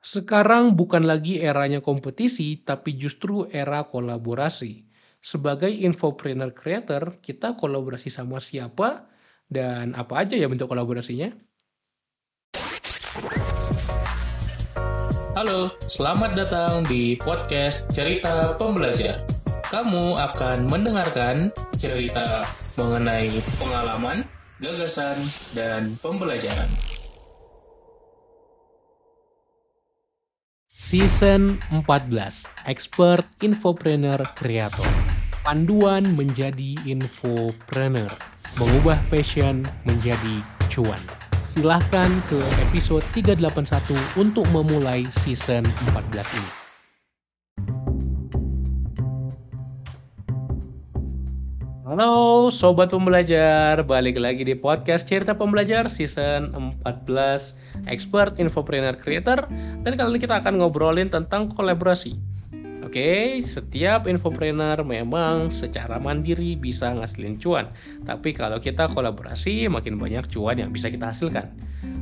Sekarang bukan lagi eranya kompetisi, tapi justru era kolaborasi. Sebagai infopreneur creator, kita kolaborasi sama siapa dan apa aja ya bentuk kolaborasinya? Halo, selamat datang di podcast Cerita Pembelajar. Kamu akan mendengarkan cerita mengenai pengalaman, gagasan, dan pembelajaran. Season 14, Expert Infopreneur Creator. Panduan menjadi infopreneur. Mengubah passion menjadi cuan. Silahkan ke episode 381 untuk memulai season 14 ini. Halo Sobat Pembelajar, balik lagi di podcast Cerita Pembelajar Season 14 Expert Infopreneur Creator. Dan kali ini kita akan ngobrolin tentang kolaborasi. Oke, setiap infopreneur memang secara mandiri bisa ngasilin cuan. Tapi kalau kita kolaborasi, makin banyak cuan yang bisa kita hasilkan.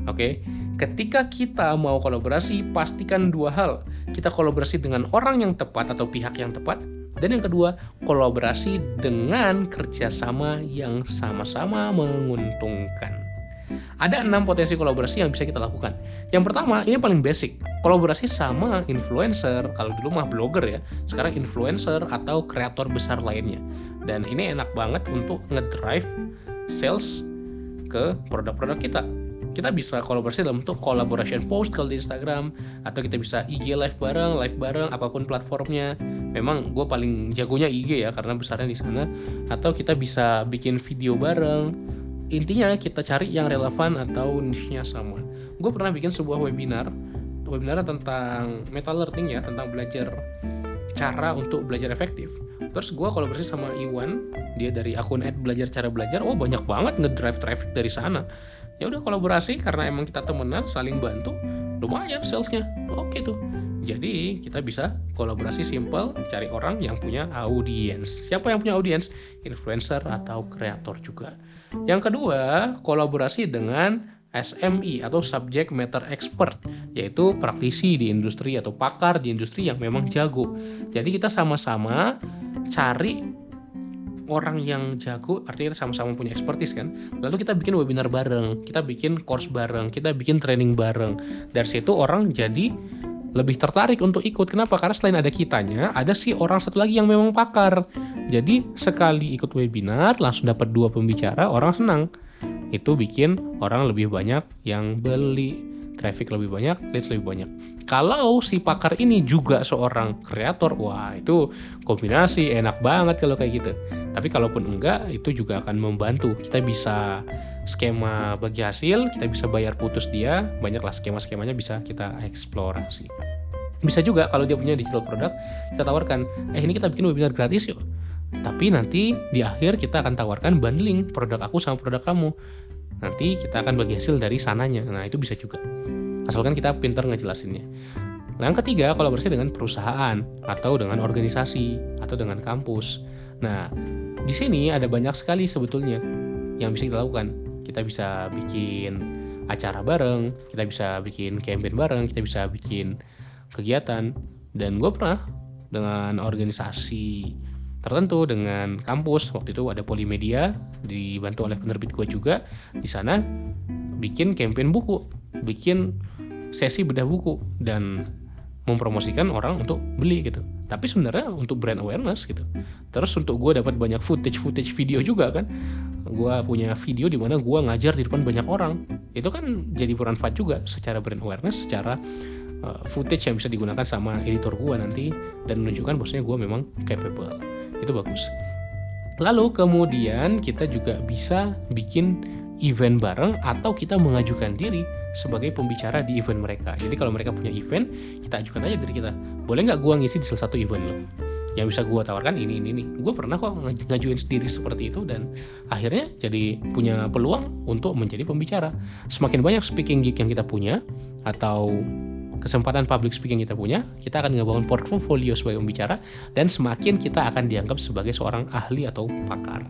Oke, ketika kita mau kolaborasi, pastikan dua hal. Kita kolaborasi dengan orang yang tepat atau pihak yang tepat. Dan yang kedua, kolaborasi dengan kerjasama yang sama-sama menguntungkan. Ada 6 potensi kolaborasi yang bisa kita lakukan. Yang pertama, ini paling basic, kolaborasi sama influencer. Kalau dulu mah blogger ya, sekarang influencer atau kreator besar lainnya. Dan ini enak banget untuk ngedrive sales ke produk-produk kita. Kita bisa kolaborasi dalam bentuk collaboration post kalau di Instagram, atau kita bisa IG live bareng apapun platformnya. Memang gue paling jagonya IG ya, karena besarnya di sana. Atau kita bisa bikin video bareng. Intinya kita cari yang relevan atau niche-nya sama. Gue pernah bikin sebuah webinar tentang meta learning ya, tentang belajar, cara untuk belajar efektif. Terus gue kolaborasi sama Iwan, dia dari akun @belajarcarabelajar. Oh, banyak banget ngedrive traffic dari sana. Ya udah kolaborasi karena emang kita temenan, saling bantu, lumayan salesnya. Oke tuh. Jadi kita bisa kolaborasi simple, cari orang yang punya audiens. Siapa yang punya audiens? Influencer atau kreator juga. Yang kedua, kolaborasi dengan SME atau Subject Matter Expert, yaitu praktisi di industri atau pakar di industri yang memang jago. Jadi kita sama-sama cari orang yang jago, artinya kita sama-sama punya expertise kan. Lalu kita bikin webinar bareng, kita bikin course bareng, kita bikin training bareng. Dari situ orang jadi lebih tertarik untuk ikut. Kenapa? Karena selain ada kitanya, ada si orang satu lagi yang memang pakar. Jadi sekali ikut webinar langsung dapat 2 pembicara, orang senang. Itu bikin orang lebih banyak yang beli, traffic lebih banyak, leads lebih banyak. Kalau si pakar ini juga seorang kreator, wah itu kombinasi enak banget kalau kayak gitu. Tapi kalaupun enggak, itu juga akan membantu. Kita bisa skema bagi hasil, kita bisa bayar putus dia, banyaklah skema-skemanya bisa kita eksplorasi. Bisa juga kalau dia punya digital product, kita tawarkan, ini kita bikin webinar gratis yuk. Tapi nanti di akhir kita akan tawarkan bundling produk aku sama produk kamu. Nanti kita akan bagi hasil dari sananya. Nah, itu bisa juga. Asalkan kita pintar ngejelasinnya. Nah, yang ketiga, kolaborasi dengan perusahaan atau dengan organisasi atau dengan kampus. Nah, di sini ada banyak sekali sebetulnya yang bisa kita lakukan. Kita bisa bikin acara bareng, kita bisa bikin campaign bareng, kita bisa bikin kegiatan. Dan gue pernah dengan organisasi tertentu, dengan kampus, waktu itu ada Polimedia, dibantu oleh penerbit gue juga, di sana bikin campaign buku, bikin sesi bedah buku, dan mempromosikan orang untuk beli gitu. Tapi sebenarnya untuk brand awareness gitu. Terus untuk gue dapat banyak footage video juga kan. Gue punya video di mana gue ngajar di depan banyak orang. Itu kan jadi bermanfaat juga secara brand awareness, secara footage yang bisa digunakan sama editor gue nanti dan menunjukkan bahwasanya gue memang capable. Itu bagus. Lalu kemudian kita juga bisa bikin event bareng atau kita mengajukan diri sebagai pembicara di event mereka. Jadi kalau mereka punya event, kita ajukan aja diri kita. Boleh nggak gue ngisi di salah satu event lo? Yang bisa gue tawarkan ini. Gue pernah kok ngajuin sendiri seperti itu dan akhirnya jadi punya peluang untuk menjadi pembicara. Semakin banyak speaking gig yang kita punya atau kesempatan public speaking kita punya, kita akan ngebangun portfolio sebagai pembicara, dan semakin kita akan dianggap sebagai seorang ahli atau pakar.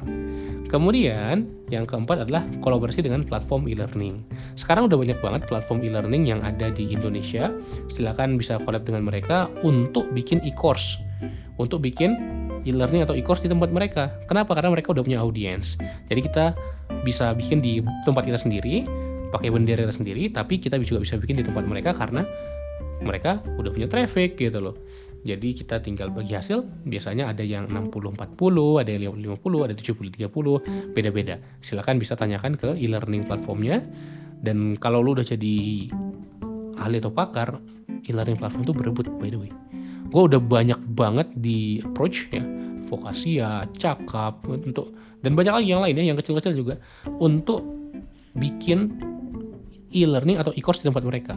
Kemudian yang keempat adalah kolaborasi dengan platform e-learning. Sekarang udah banyak banget platform e-learning yang ada di Indonesia. Silakan bisa collab dengan mereka untuk bikin e-course, untuk bikin e-learning atau e-course di tempat mereka. Kenapa? Karena mereka udah punya audiens. Jadi kita bisa bikin di tempat kita sendiri, pakai bendera kita sendiri, tapi kita juga bisa bikin di tempat mereka karena mereka udah punya traffic gitu loh. Jadi kita tinggal bagi hasil, biasanya ada yang 60-40, ada yang 50, ada 70-30, beda-beda. Silakan bisa tanyakan ke e-learning platformnya, dan kalau lu udah jadi ahli atau pakar, e-learning platform tuh berebut, by the way. Gue udah banyak banget di approach ya, Vokasia, Cakap, untuk dan banyak lagi yang lainnya, yang kecil-kecil juga, untuk bikin e-learning atau e-course di tempat mereka.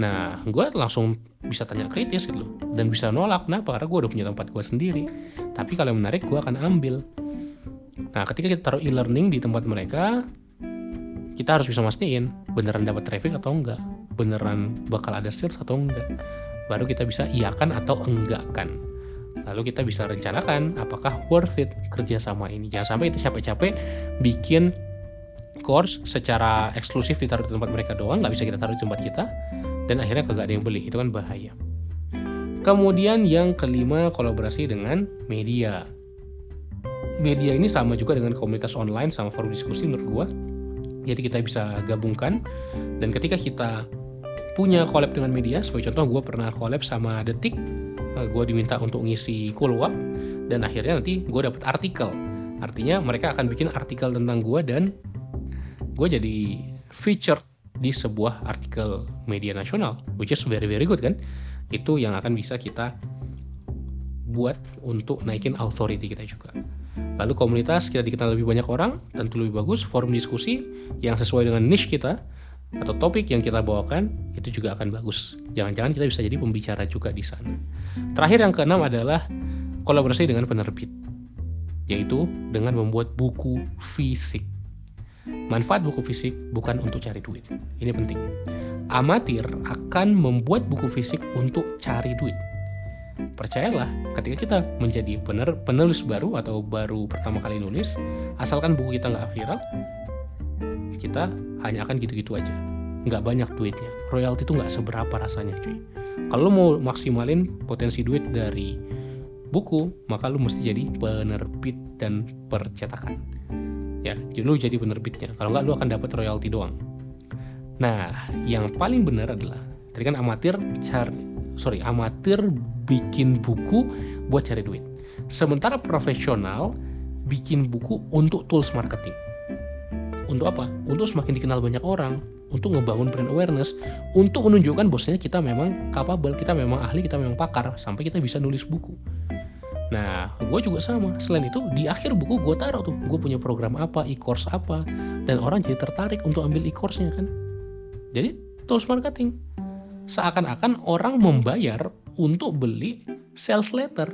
Nah, gue langsung bisa tanya kritis gitu loh, dan bisa nolak. Kenapa? Karena gue udah punya tempat gue sendiri. Tapi kalau yang menarik, gue akan ambil. Nah, ketika kita taruh e-learning di tempat mereka, kita harus bisa mastiin beneran dapat traffic atau enggak, beneran bakal ada sales atau enggak. Baru kita bisa iakan atau enggakkan. Lalu kita bisa rencanakan apakah worth it kerjasama ini. Jangan sampai kita capek-capek bikin course secara eksklusif ditaruh di tempat mereka doang, nggak bisa kita taruh di tempat kita, dan akhirnya kagak ada yang beli, itu kan bahaya. Kemudian yang kelima, kolaborasi dengan media. Media ini sama juga dengan komunitas online, sama forum diskusi menurut gua. Jadi kita bisa gabungkan, dan ketika kita punya collab dengan media, sebagai contoh gua pernah collab sama Detik, gua diminta untuk ngisi kolab, dan akhirnya nanti gua dapat artikel. Artinya mereka akan bikin artikel tentang gua, dan gua jadi featured di sebuah artikel media nasional, which is very very good kan. Itu yang akan bisa kita buat untuk naikin authority kita juga. Lalu komunitas, kita dikenal lebih banyak orang, tentu lebih bagus. Forum diskusi yang sesuai dengan niche kita atau topik yang kita bawakan, itu juga akan bagus. Jangan-jangan kita bisa jadi pembicara juga di sana. Terakhir yang keenam adalah kolaborasi dengan penerbit, yaitu dengan membuat buku fisik. Manfaat buku fisik bukan untuk cari duit. Ini penting. Amatir akan membuat buku fisik untuk cari duit. Percayalah, ketika kita menjadi penulis baru atau baru pertama kali nulis, asalkan buku kita nggak viral, kita hanya akan gitu-gitu aja. Nggak banyak duitnya. Royalti itu nggak seberapa rasanya, cuy. Kalau lo mau maksimalin potensi duit dari buku, maka lo mesti jadi penerbit dan percetakan. Ya, lu jadi penerbitnya. Kalau enggak, lu akan dapat royalti doang. Nah, yang paling benar adalah tadi kan amatir bikin buku buat cari duit. Sementara profesional bikin buku untuk tools marketing. Untuk apa? Untuk semakin dikenal banyak orang, untuk ngebangun brand awareness, untuk menunjukkan bahwasanya kita memang capable, kita memang ahli, kita memang pakar, sampai kita bisa nulis buku. Nah, gue juga sama. Selain itu, di akhir buku gue taruh tuh, gue punya program apa, e-course apa, dan orang jadi tertarik untuk ambil e-course-nya kan. Jadi, tools marketing. Seakan-akan orang membayar untuk beli sales letter.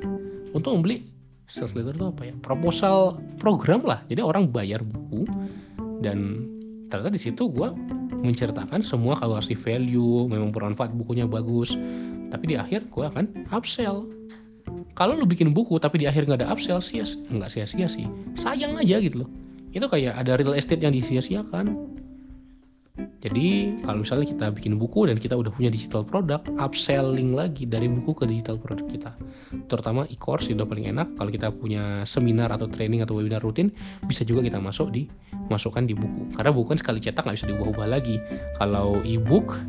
Untuk membeli sales letter itu apa ya? Proposal program lah. Jadi orang bayar buku, dan ternyata di situ gue menceritakan semua kalkulasi value, memang bermanfaat, bukunya bagus. Tapi di akhir gue akan upsell. Kalau lu bikin buku tapi di akhir nggak ada upsell, nggak sia-sia sih. Sayang aja gitu loh. Itu kayak ada real estate yang disia-siakan. Jadi kalau misalnya kita bikin buku dan kita udah punya digital product, upselling lagi dari buku ke digital product kita. Terutama e-course itu paling enak. Kalau kita punya seminar atau training atau webinar rutin, bisa juga kita masukkan di buku. Karena buku kan sekali cetak nggak bisa diubah-ubah lagi. Kalau e-book,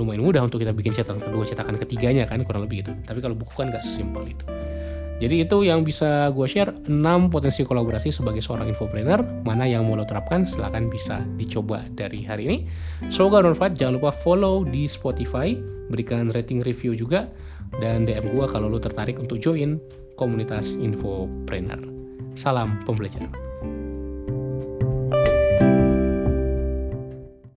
lumayan mudah untuk kita bikin cetakan kedua, cetakan ketiganya kan, kurang lebih gitu. Tapi kalau buku kan nggak sesimpel itu. Jadi itu yang bisa gue share, 6 potensi kolaborasi sebagai seorang infopreneur. Mana yang mau lo terapkan, silahkan bisa dicoba dari hari ini. Semoga bermanfaat. Jangan lupa follow di Spotify, berikan rating review juga, dan DM gue kalau lo tertarik untuk join komunitas infopreneur. Salam pembelajar.